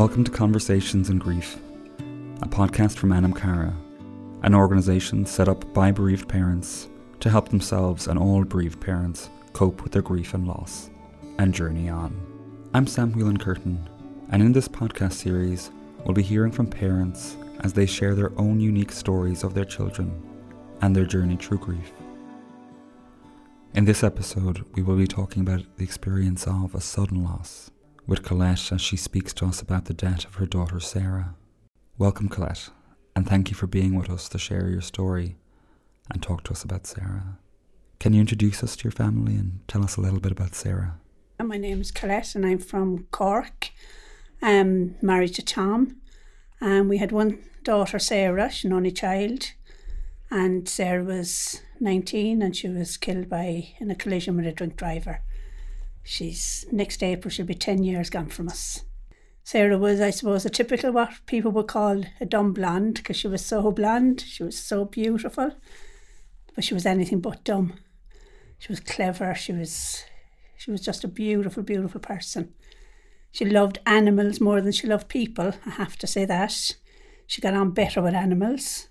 Welcome to Conversations in Grief, a podcast from Anam Cara, an organisation set up by bereaved parents to help themselves and all bereaved parents cope with their grief and loss, and journey on. I'm Sam Whelan-Curtin, and in this podcast series, we'll be hearing from parents as they share their own unique stories of their children and their journey through grief. In this episode, we will be talking about the experience of a sudden loss, with Colette as she speaks to us about the death of her daughter Sarah. Welcome, Colette, and thank you for being with us to share your story and talk to us about Sarah. Can you introduce us to your family and tell us a little bit about Sarah? My name is Colette and I'm from Cork. I'm married to Tom, and we had one daughter, Sarah. She's an only child, and Sarah was 19 and she was killed in a collision with a drunk driver. Next April, she'll be 10 years gone from us. Sarah was, I suppose, a typical what people would call a dumb blonde, because she was so blonde, she was so beautiful, but she was anything but dumb. She was clever, she was just a beautiful, beautiful person. She loved animals more than she loved people, I have to say that. She got on better with animals.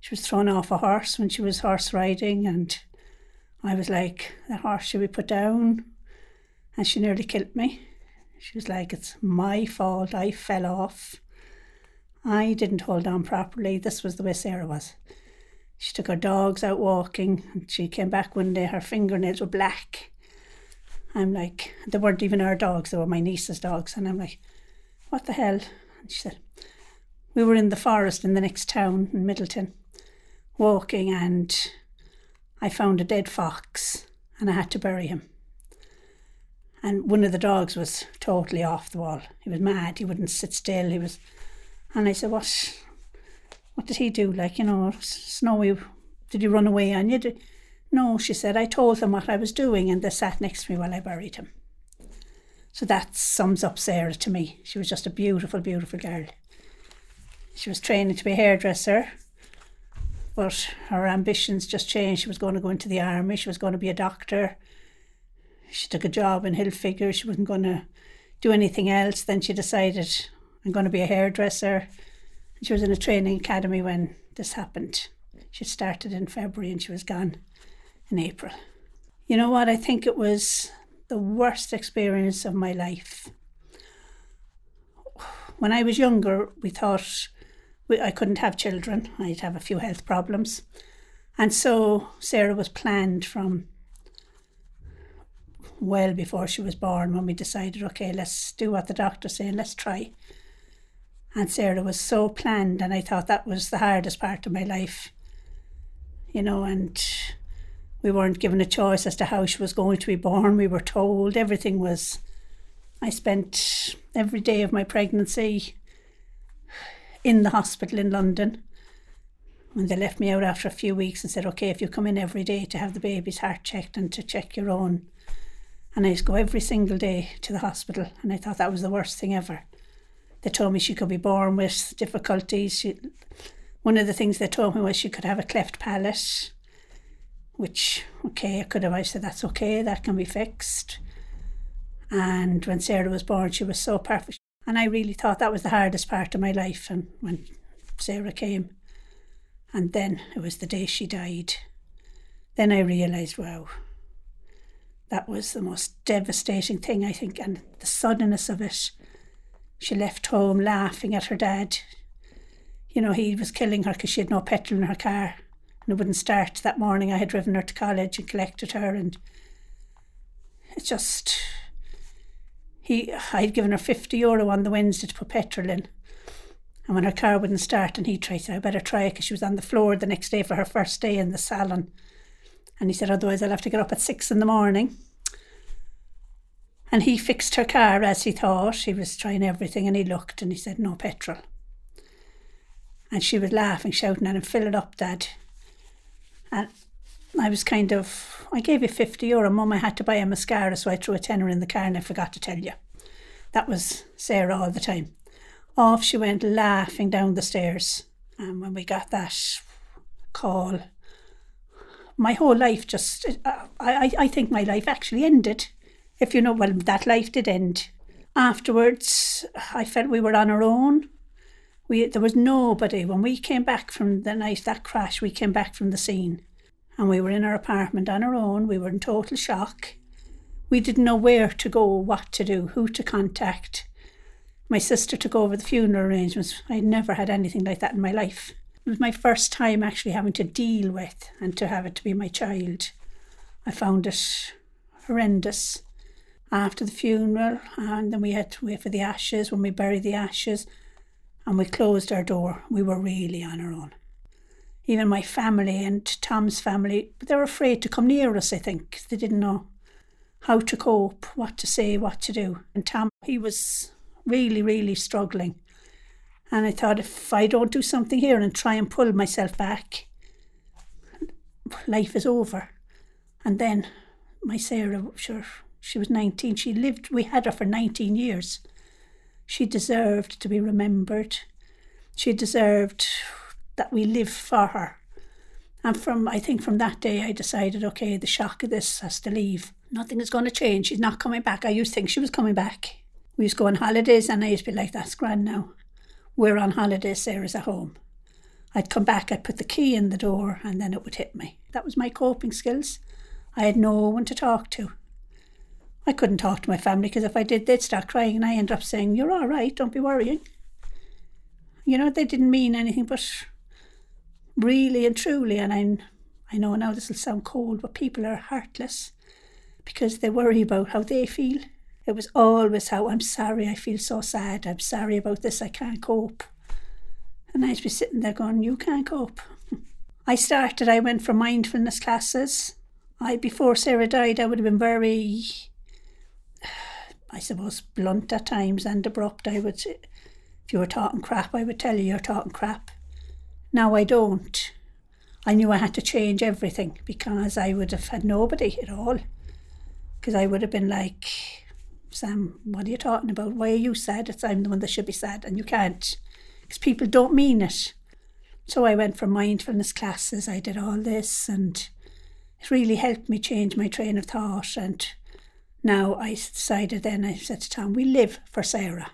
She was thrown off a horse when she was horse riding, and I was like, that horse should be put down. And she nearly killed me. She was like, it's my fault, I fell off. I didn't hold on properly. This was the way Sarah was. She took her dogs out walking and she came back one day, her fingernails were black. I'm like, they weren't even our dogs, they were my niece's dogs. And I'm like, what the hell? And she said, we were in the forest in the next town in Middleton, walking, and I found a dead fox and I had to bury him. And one of the dogs was totally off the wall. He was mad. He wouldn't sit still. And I said, what did he do? Like, Snowy, did he run away on you? No, she said, I told them what I was doing and they sat next to me while I buried him. So that sums up Sarah to me. She was just a beautiful, beautiful girl. She was training to be a hairdresser, but her ambitions just changed. She was going to go into the army. She was going to be a doctor. She took a job in Hilfiger. She wasn't going to do anything else. Then she decided, I'm going to be a hairdresser. And she was in a training academy when this happened. She started in February and she was gone in April. You know what? I think it was the worst experience of my life. When I was younger, we thought I couldn't have children. I'd have a few health problems. And so Sarah was planned from well before she was born, when we decided, okay, let's do what the doctor's saying, let's try. And Sarah was so planned, and I thought that was the hardest part of my life, and we weren't given a choice as to how she was going to be born. We were told everything was, I spent every day of my pregnancy in the hospital in London. And they left me out after a few weeks and said, okay, if you come in every day to have the baby's heart checked and to check your own. And I used to go every single day to the hospital, and I thought that was the worst thing ever. They told me she could be born with difficulties. One of the things they told me was she could have a cleft palate, which, okay, I said, that's okay, that can be fixed. And when Sarah was born, she was so perfect. And I really thought that was the hardest part of my life. And when Sarah came, and then it was the day she died, then I realised, wow. That was the most devastating thing, I think, and the suddenness of it. She left home laughing at her dad. He was killing her because she had no petrol in her car and it wouldn't start. That morning I had driven her to college and collected her, and it's just... I'd given her €50 on the Wednesday to put petrol in, and when her car wouldn't start, and he tried to, I better try it because she was on the floor the next day for her first day in the salon. And he said, otherwise I'll have to get up at 6 a.m. And he fixed her car as he thought. He was trying everything, and he looked and he said, no petrol. And she was laughing, shouting at him, fill it up, Dad. And I was I gave you €50, Mum, I had to buy a mascara, so I threw a tenner in the car and I forgot to tell you. That was Sarah all the time. Off she went laughing down the stairs. And when we got that call, my whole life I think my life actually ended. That life did end. Afterwards, I felt we were on our own. There was nobody. When we came back from the night, that crash, we came back from the scene and we were in our apartment on our own. We were in total shock. We didn't know where to go, what to do, who to contact. My sister took over the funeral arrangements. I'd never had anything like that in my life. It was my first time actually having to deal with and to have it to be my child. I found it horrendous. After the funeral, and then we had to wait for the ashes, when we buried the ashes, and we closed our door. We were really on our own. Even my family and Tom's family, they were afraid to come near us, I think. They didn't know how to cope, what to say, what to do. And Tom, he was really, really struggling. And I thought, if I don't do something here and try and pull myself back, life is over. And then my Sarah, sure, she was 19. She lived, we had her for 19 years. She deserved to be remembered. She deserved that we live for her. And I think from that day, I decided, okay, the shock of this has to leave. Nothing is going to change. She's not coming back. I used to think she was coming back. We used to go on holidays and I used to be like, that's grand now. We're on holidays, Sarah's at home. I'd come back, I'd put the key in the door and then it would hit me. That was my coping skills. I had no one to talk to. I couldn't talk to my family because if I did, they'd start crying and I ended up saying, you're all right, don't be worrying. You know, they didn't mean anything, but really and truly, and I know now this will sound cold, but people are heartless because they worry about how they feel. It was always how, I'm sorry, I feel so sad. I'm sorry about this, I can't cope. And I'd be sitting there going, you can't cope. I went for mindfulness classes. Before Sarah died, I would have been very, I suppose, blunt at times and abrupt. If you were talking crap, I would tell you you're talking crap. Now I don't. I knew I had to change everything because I would have had nobody at all. Because I would have been like, Sam, what are you talking about? Why are you sad? I'm the one that should be sad and you can't. Because people don't mean it. So I went for mindfulness classes. I did all this and it really helped me change my train of thought. And now I decided then, I said to Tom, we live for Sarah.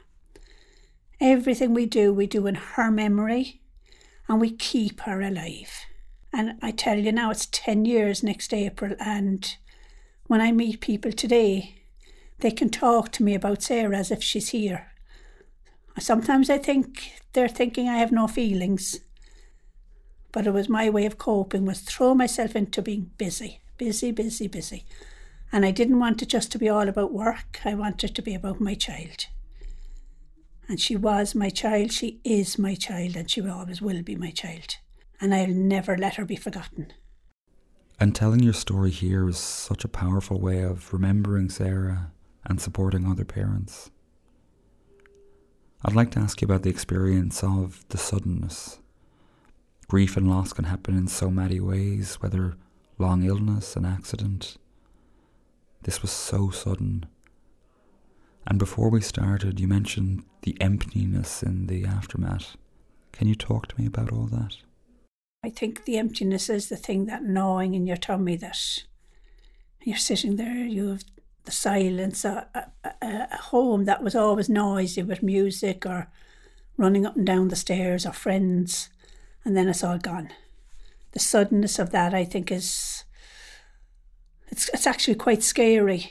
Everything we do in her memory and we keep her alive. And I tell you now, it's 10 years next April, and when I meet people today, they can talk to me about Sarah as if she's here. Sometimes I think they're thinking I have no feelings, but it was my way of coping, was throw myself into being busy, busy, busy, busy. And I didn't want it just to be all about work. I wanted it to be about my child. And she was my child, she is my child, and she always will be my child. And I'll never let her be forgotten. And telling your story here is such a powerful way of remembering Sarah and supporting other parents. I'd like to ask you about the experience of the suddenness. Grief and loss can happen in so many ways, whether long illness, an accident. This was so sudden. And before we started, you mentioned the emptiness in the aftermath. Can you talk to me about all that? I think the emptiness is the thing, that gnawing in your tummy, that you're sitting there, you have the silence, a home that was always noisy with music or running up and down the stairs or friends, and then it's all gone. The suddenness of that, I think, is, it's actually quite scary.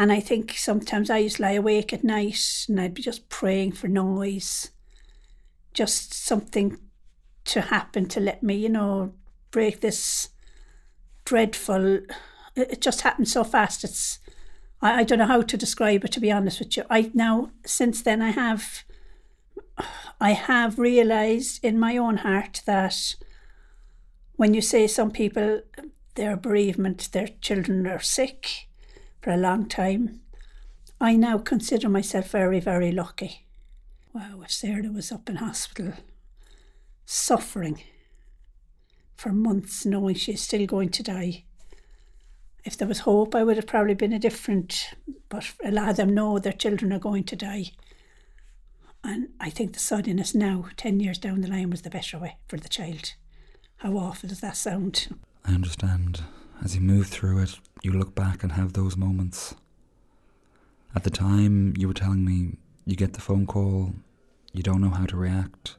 And I think sometimes I used to lie awake at night and I'd be just praying for noise, just something to happen to let me, you know, break this dreadful, it just happened so fast. I don't know how to describe it, to be honest with you. Since then I have realised in my own heart that when you say some people, their bereavement, their children are sick for a long time, I now consider myself very, very lucky. Wow, if Sarah was up in hospital suffering for months, knowing she's still going to die, if there was hope, I would have probably been a different, but a lot of them know their children are going to die. And I think the suddenness now, 10 years down the line, was the better way for the child. How awful does that sound? I understand. As you move through it, you look back and have those moments. At the time, you were telling me you get the phone call, you don't know how to react,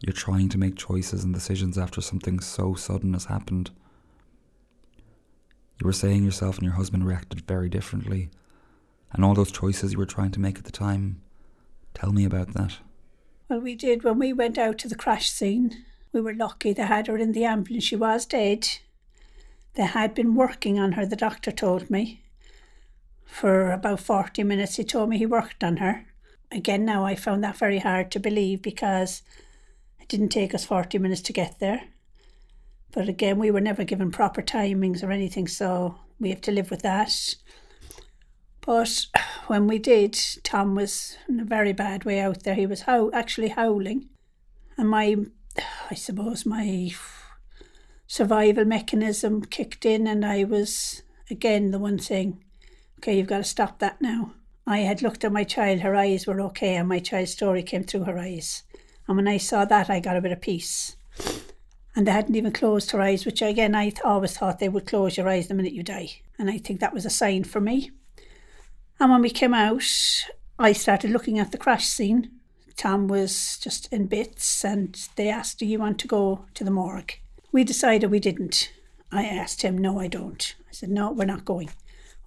you're trying to make choices and decisions after something so sudden has happened. You were saying yourself and your husband reacted very differently, and all those choices you were trying to make at the time. Tell me about that. Well, we did. When we went out to the crash scene, we were lucky they had her in the ambulance. She was dead. They had been working on her, the doctor told me. For about 40 minutes, he told me he worked on her. Again, now I found that very hard to believe because it didn't take us 40 minutes to get there. But again, we were never given proper timings or anything, so we have to live with that. But when we did, Tom was in a very bad way out there. He was actually howling. And my survival mechanism kicked in, and I was, again, the one saying, OK, you've got to stop that now. I had looked at my child, her eyes were OK, and my child's story came through her eyes. And when I saw that, I got a bit of peace. And they hadn't even closed her eyes, which, again, I always thought they would close your eyes the minute you die. And I think that was a sign for me. And when we came out, I started looking at the crash scene. Tom was just in bits, and they asked, do you want to go to the morgue? We decided we didn't. I asked him, no, I don't. I said, no, we're not going.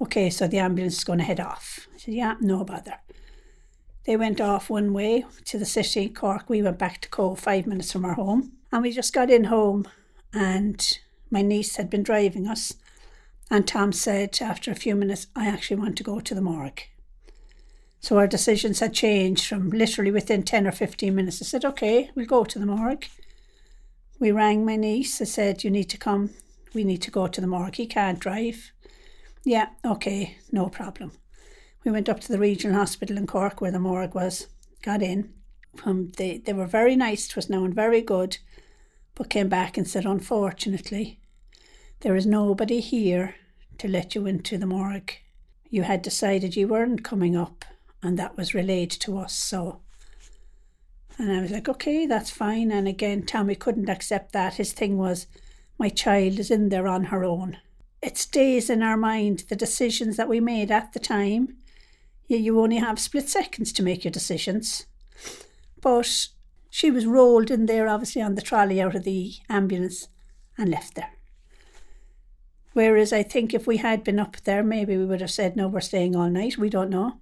OK, so the ambulance is going to head off. I said, yeah, no bother. They went off one way to the city, Cork. We went back to Cove, 5 minutes from our home. And we just got in home, and my niece had been driving us. And Tom said, after a few minutes, I actually want to go to the morgue. So our decisions had changed from literally within 10 or 15 minutes. I said, OK, we'll go to the morgue. We rang my niece. I said, you need to come. We need to go to the morgue. He can't drive. Yeah, OK, no problem. We went up to the regional hospital in Cork where the morgue was, got in. They were very nice to us now and very good, but came back and said, unfortunately, there is nobody here to let you into the morgue. You had decided you weren't coming up. And that was relayed to us, so. And I was like, OK, that's fine. And again, Tommy couldn't accept that. His thing was, my child is in there on her own. It stays in our mind, the decisions that we made at the time. You only have split seconds to make your decisions. But she was rolled in there, obviously, on the trolley out of the ambulance and left there. Whereas I think if we had been up there, maybe we would have said, no, we're staying all night. We don't know.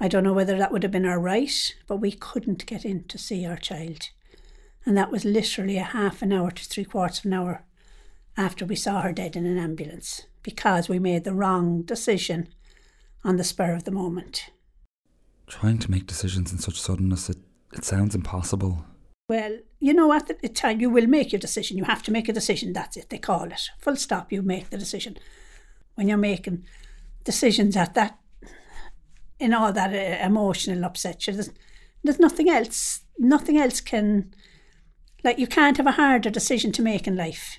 I don't know whether that would have been our right, but we couldn't get in to see our child. And that was literally a half an hour to 3/4 of an hour after we saw her dead in an ambulance because we made the wrong decision on the spur of the moment. Trying to make decisions in such suddenness, it sounds impossible. Well, you know, at the time you will make your decision. You have to make a decision. That's it. They call it. Full stop. You make the decision. When you're making decisions at that, in all that emotional upset, there's nothing else. Nothing else can, like, you can't have a harder decision to make in life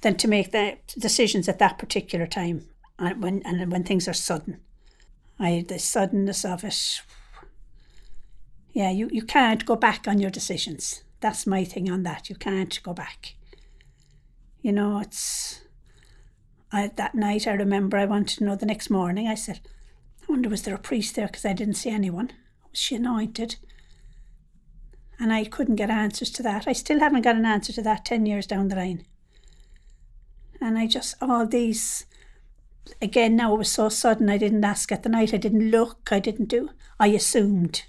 than to make the decisions at that particular time and when things are sudden. The suddenness of it. Yeah, you can't go back on your decisions. That's my thing on that. You can't go back. You know, that night I remember I wanted to know the next morning. I said, I wonder, was there a priest there? Because I didn't see anyone. Was she anointed? And I couldn't get answers to that. I still haven't got an answer to that 10 years down the line. And I just, all these, again, now it was so sudden, I didn't ask at the night, I didn't look, I didn't do, I assumed.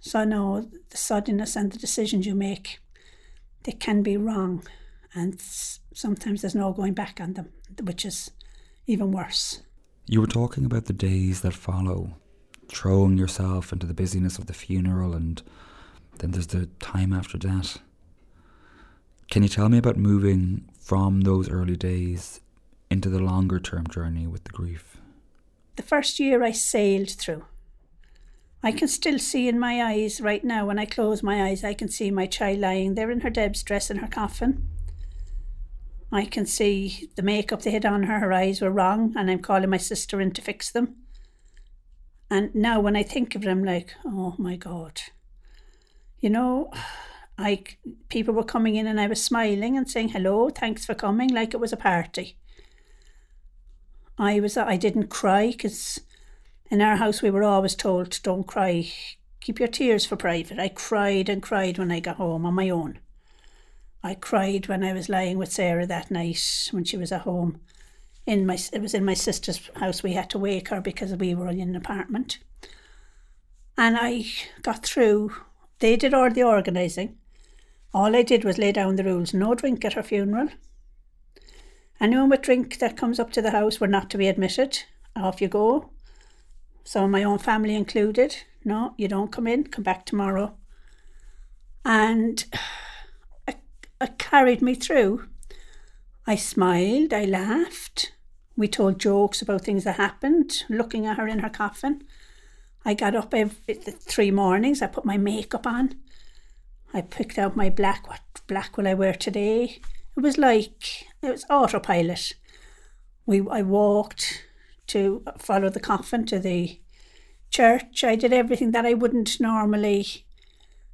So no, the suddenness and the decisions you make, they can be wrong. And sometimes there's no going back on them, which is even worse. You were talking about the days that follow, throwing yourself into the busyness of the funeral, and then there's the time after that. Can you tell me about moving from those early days into the longer term journey with the grief? The first year I sailed through. I can still see in my eyes right now, when I close my eyes, I can see my child lying there in her Deb's dress in her coffin. I can see the makeup they had on her, her eyes were wrong, and I'm calling my sister in to fix them. And now when I think of it, I'm like, oh my God. You know, people were coming in and I was smiling and saying, hello, thanks for coming, like it was a party. I didn't cry because In our house, we were always told, don't cry, keep your tears for private. I cried and cried when I got home on my own. I cried when I was lying with Sarah that night when she was at home. It was in my sister's house. We had to wake her because we were in an apartment. And I got through. They did all the organising. All I did was lay down the rules. No drink at her funeral. Anyone with drink that comes up to the house were not to be admitted. Off you go. Some of my own family included. No, you don't come in. Come back tomorrow. And it carried me through. I smiled. I laughed. We told jokes about things that happened. Looking at her in her coffin. I got up every 3 mornings. I put my makeup on. I picked out my black. What black will I wear today? It was autopilot. I walked to follow the coffin to the church. I did everything that I wouldn't normally.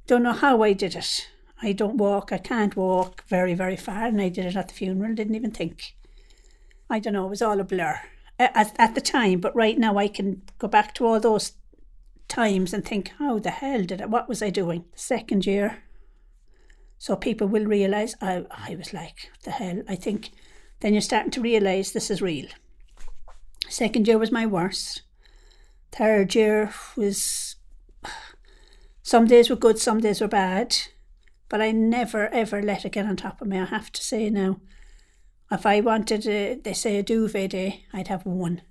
Don't know how I did it. I don't walk. I can't walk very, very far. And I did it at the funeral. Didn't even think. I don't know. It was all a blur at the time. But right now I can go back to all those times and think, how the hell did I, what was I doing? Second year. So people will realise, I was like, what the hell? I think then you're starting to realise this is real. Second year was my worst. Third year was, some days were good, some days were bad. But I never, ever let it get on top of me, I have to say now. If I wanted, they say, a duvet day, I'd have one.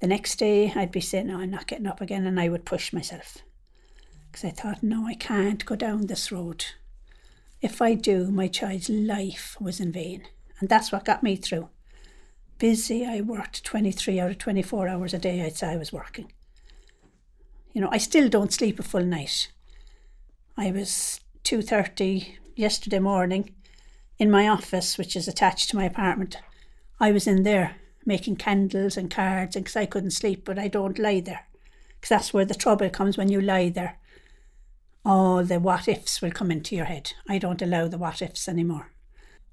The next day, I'd be saying, no, I'm not getting up again, and I would push myself. Because I thought, no, I can't go down this road. If I do, my child's life was in vain. And that's what got me through. Busy, I worked 23 out of 24 hours a day, I'd say I was working. You know, I still don't sleep a full night. I was 2:30 yesterday morning in my office, which is attached to my apartment. I was in there, making candles and cards, because I couldn't sleep, but I don't lie there. Because that's where the trouble comes when you lie there. All the what-ifs will come into your head. I don't allow the what-ifs anymore.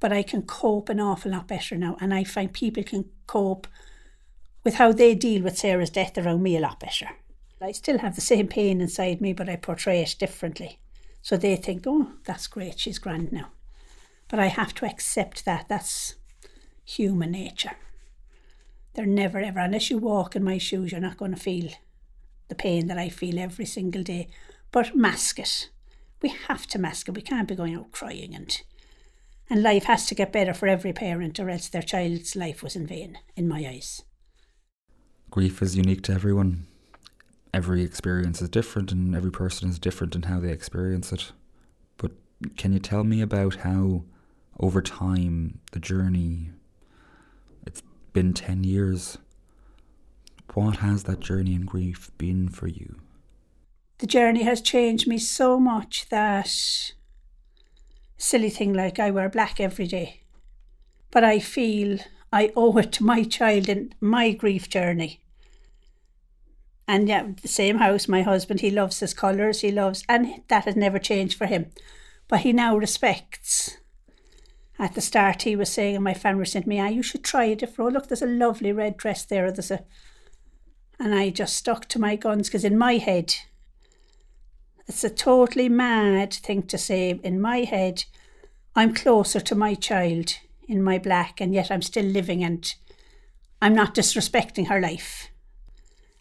But I can cope an awful lot better now, and I find people can cope with how they deal with Sarah's death around me a lot better. I still have the same pain inside me, but I portray it differently. So they think, oh, that's great, she's grand now. But I have to accept that. That's human nature. They're never ever, unless you walk in my shoes, you're not going to feel the pain that I feel every single day. But mask it. We have to mask it. We can't be going out crying. And life has to get better for every parent, or else their child's life was in vain, in my eyes. Grief is unique to everyone. Every experience is different, and every person is different in how they experience it. But can you tell me about how, over time, the journey, it's been 10 years. What has that journey in grief been for you? The journey has changed me so much that silly thing like I wear black every day. But I feel I owe it to my child and my grief journey. And yeah, the same house, my husband, he loves his colours, he loves, and that has never changed for him. But he now respects. At the start, he was saying, and my family sent me, you should try a different, look, there's a lovely red dress there. And I just stuck to my guns, because in my head, it's a totally mad thing to say. In my head, I'm closer to my child in my black, and yet I'm still living, and I'm not disrespecting her life.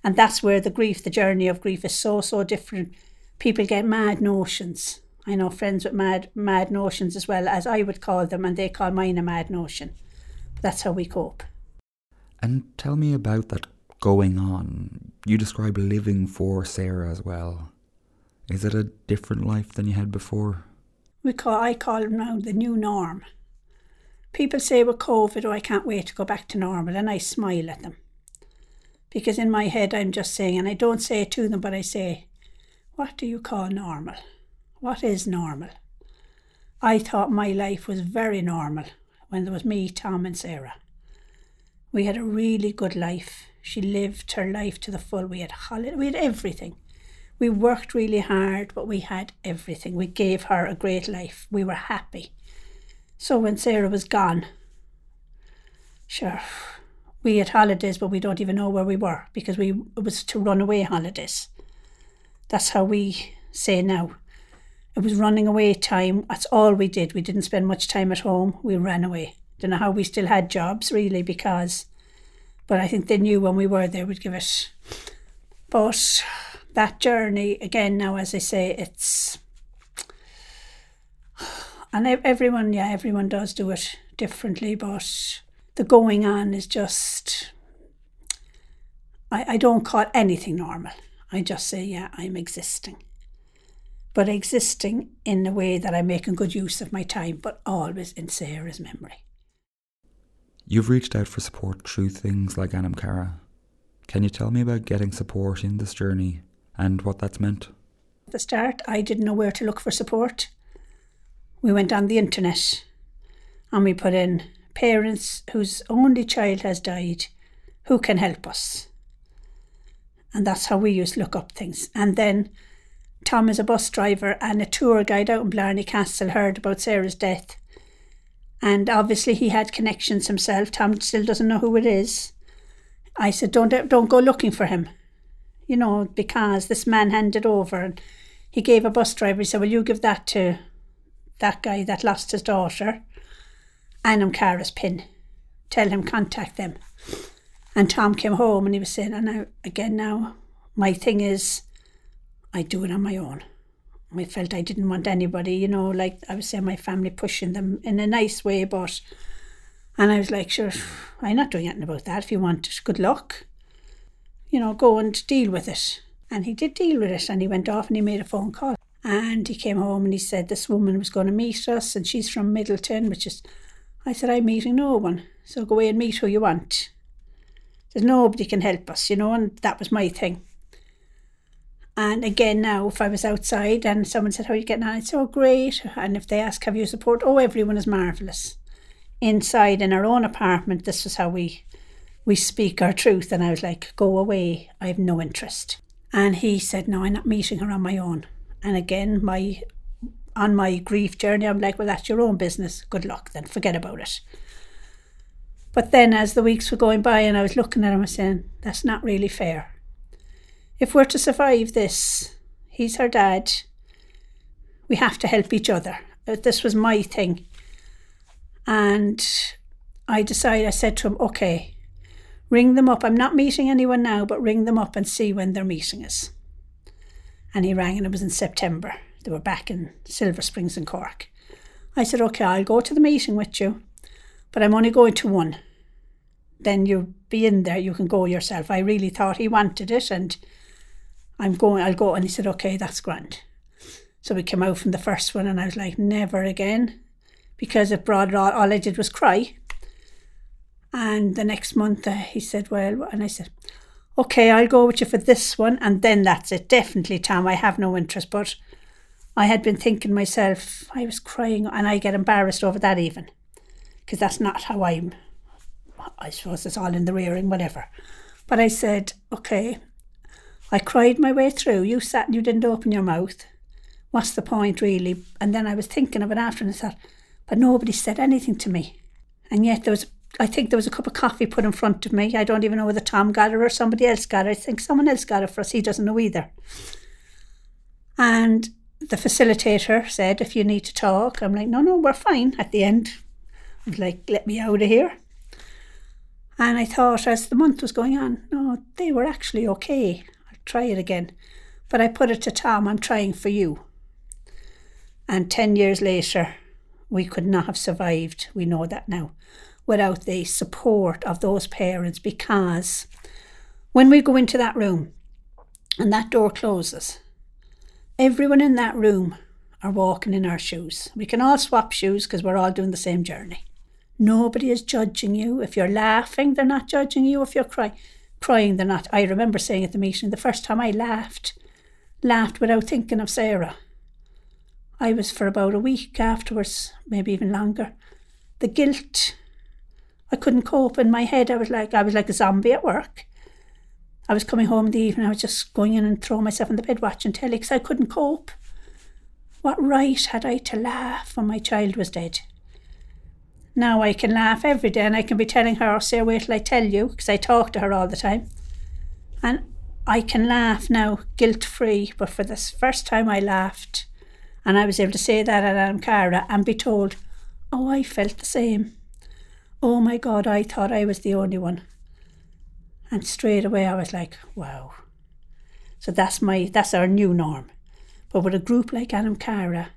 And that's where the grief, the journey of grief is so, so different. People get mad notions. I know friends with mad notions as well, as I would call them, and they call mine a mad notion. That's how we cope. And tell me about that going on. You describe living for Sarah as well. Is it a different life than you had before? I call it now the new norm. People say with COVID, oh, I can't wait to go back to normal, and I smile at them. Because in my head, I'm just saying, and I don't say it to them, but I say, what do you call normal? What is normal? I thought my life was very normal when there was me, Tom and Sarah. We had a really good life. She lived her life to the full. We had holiday, we had everything. We worked really hard, but we had everything. We gave her a great life. We were happy. So when Sarah was gone, sure, we had holidays, but we don't even know where we were, because it was to runaway holidays. That's how we say now. It was running away time. That's all we did. We didn't spend much time at home. We ran away. Don't know how we still had jobs, really, but I think they knew when we were there, we'd give it. But that journey, again, now, as I say, it's... And everyone, yeah, everyone does do it differently, but the going on is just... I don't call anything normal. I just say, yeah, I'm existing. But existing in a way that I'm making good use of my time, but always in Sarah's memory. You've reached out for support through things like Anam Cara. Can you tell me about getting support in this journey and what that's meant? At the start, I didn't know where to look for support. We went on the internet and we put in parents whose only child has died, who can help us? And that's how we used to look up things. And then Tom is a bus driver, and a tour guide out in Blarney Castle heard about Sarah's death. And obviously he had connections himself. Tom still doesn't know who it is. I said, don't go looking for him, you know, because this man handed over, and he gave a bus driver, he said, well, you give that to that guy that lost his daughter, Anam Cara's pin. Tell him, contact them. And Tom came home and he was saying, and now, my thing is, I do it on my own. I felt I didn't want anybody, you know, like I was saying, my family pushing them in a nice way, but... And I was like, sure, I'm not doing anything about that. If you want it, good luck. You know, go and deal with it. And he did deal with it, and he went off and he made a phone call. And he came home and he said, this woman was going to meet us, and she's from Middleton, which is... I said, I'm meeting no one, so go away and meet who you want. There's nobody can help us, you know, and that was my thing. And again now, if I was outside and someone said, how are you getting on? I'd say, oh, great. And if they ask, have you support? Oh, everyone is marvellous. Inside in our own apartment, this was how we speak our truth. And I was like, go away, I have no interest. And he said, no, I'm not meeting her on my own. And again, on my grief journey, I'm like, well, that's your own business, good luck then, forget about it. But then as the weeks were going by and I was looking at him and saying, that's not really fair. If we're to survive this, he's her dad, we have to help each other. This was my thing. And I said to him, okay, ring them up. I'm not meeting anyone now, but ring them up and see when they're meeting us. And he rang, and it was in September. They were back in Silver Springs in Cork. I said, okay, I'll go to the meeting with you, but I'm only going to one. Then you'll be in there, you can go yourself. I really thought he wanted it, and I'll go. And he said, okay, that's grand. So we came out from the first one, and I was like, never again. Because it brought it all I did was cry. And the next month he said, well, and I said, okay, I'll go with you for this one, and then that's it, definitely, Tom, I have no interest. But I had been thinking myself, I was crying, and I get embarrassed over that even, because that's not how I suppose it's all in the rearing, whatever. But I said, okay, I cried my way through, you sat and you didn't open your mouth. What's the point, really? And then I was thinking of it after, and I thought, but nobody said anything to me. And yet I think there was a cup of coffee put in front of me. I don't even know whether Tom got it or somebody else got it. I think someone else got it for us. He doesn't know either. And the facilitator said, if you need to talk, I'm like, no, we're fine at the end. I was like, let me out of here. And I thought, as the month was going on, no, they were actually okay. I'll try it again. But I put it to Tom, I'm trying for you. And 10 years later, we could not have survived, we know that now, without the support of those parents, because when we go into that room and that door closes, everyone in that room are walking in our shoes. We can all swap shoes because we're all doing the same journey. Nobody is judging you. If you're laughing, they're not judging you. If you're crying, they're not. I remember saying at the meeting, the first time I laughed without thinking of Sarah. I was for about a week afterwards, maybe even longer. The guilt, I couldn't cope in my head. I was like a zombie at work. I was coming home in the evening. I was just going in and throwing myself in the bed watching telly because I couldn't cope. What right had I to laugh when my child was dead? Now I can laugh every day, and I can be telling her, say, wait till I tell you, because I talk to her all the time. And I can laugh now, guilt-free, but for this first time I laughed, and I was able to say that at Anam Cara and be told, oh, I felt the same. Oh my God, I thought I was the only one. And straight away I was like, wow. So that's our new norm. But with a group like Anam Cara,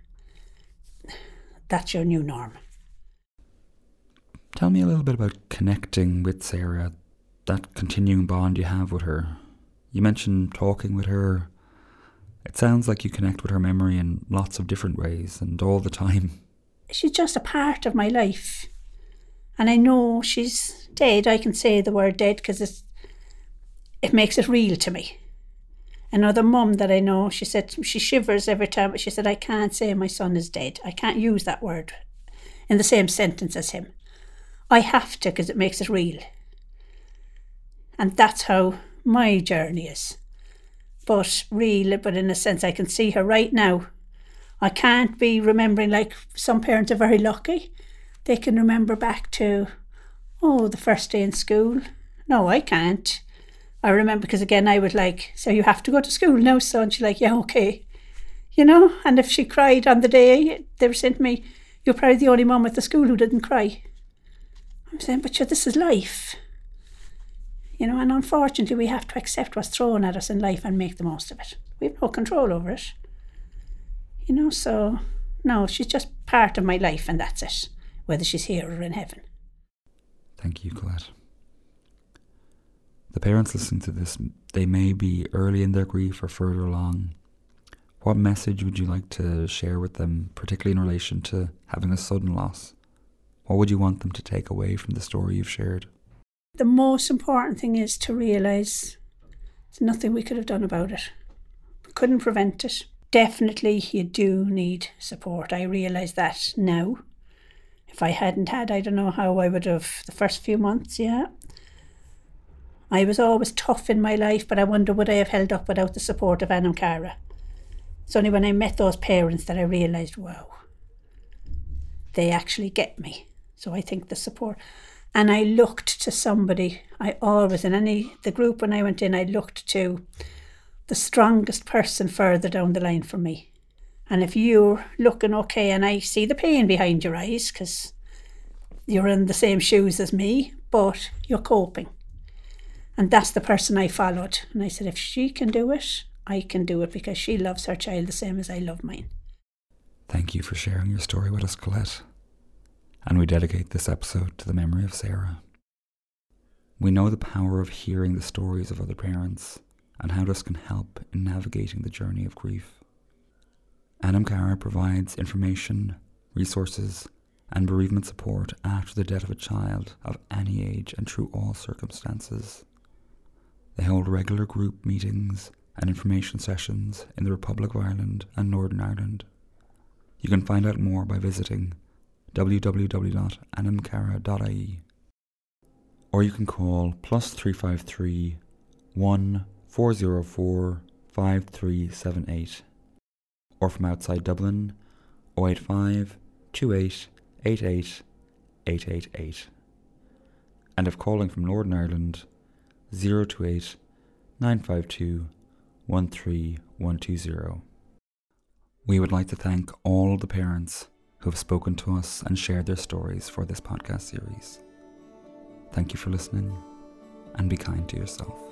that's your new norm. Tell me a little bit about connecting with Sarah, that continuing bond you have with her. You mentioned talking with her. It sounds like you connect with her memory in lots of different ways and all the time. She's just a part of my life. And I know she's dead. I can say the word dead because it makes it real to me. Another mum that I know, she said, she shivers every time, but she said, I can't say my son is dead. I can't use that word in the same sentence as him. I have to, because it makes it real. And that's how my journey is. But real, but in a sense, I can see her right now. I can't be remembering, like some parents are very lucky. They can remember back to, oh, the first day in school. No, I can't. I remember, because again, I was like, so you have to go to school now, son. She's like, yeah, okay. You know, and if she cried on the day, they were saying to me, you're probably the only mum at the school who didn't cry. I'm saying, but sure, this is life. You know, and unfortunately, we have to accept what's thrown at us in life and make the most of it. We have no control over it. You know, so, no, she's just part of my life and that's it, whether she's here or in heaven. Thank you, Colette. The parents listening to this, they may be early in their grief or further along. What message would you like to share with them, particularly in relation to having a sudden loss? What would you want them to take away from the story you've shared? The most important thing is to realise there's nothing we could have done about it. We couldn't prevent it. Definitely you do need support. I realise that now. If I hadn't had, I don't know how I would have the first few months, yeah. I was always tough in my life, but I wonder would I have held up without the support of Anam Cara. It's only when I met those parents that I realised, wow, they actually get me. So I think the support. And I looked to somebody. I always, in the group when I went in, I looked to the strongest person further down the line from me. And if you're looking okay, and I see the pain behind your eyes, because you're in the same shoes as me, but you're coping. And that's the person I followed. And I said, if she can do it, I can do it, because she loves her child the same as I love mine. Thank you for sharing your story with us, Colette. And we dedicate this episode to the memory of Sarah. We know the power of hearing the stories of other parents and how this can help in navigating the journey of grief. Anam Cara provides information, resources, and bereavement support after the death of a child of any age and through all circumstances. They hold regular group meetings and information sessions in the Republic of Ireland and Northern Ireland. You can find out more by visiting www.anamcara.ie, or you can call +353 1 404 5378, or from outside Dublin 085 28 88 888, and if calling from Northern Ireland 028 952 13120. We would like to thank all the parents who have spoken to us and shared their stories for this podcast series. Thank you for listening, and be kind to yourself.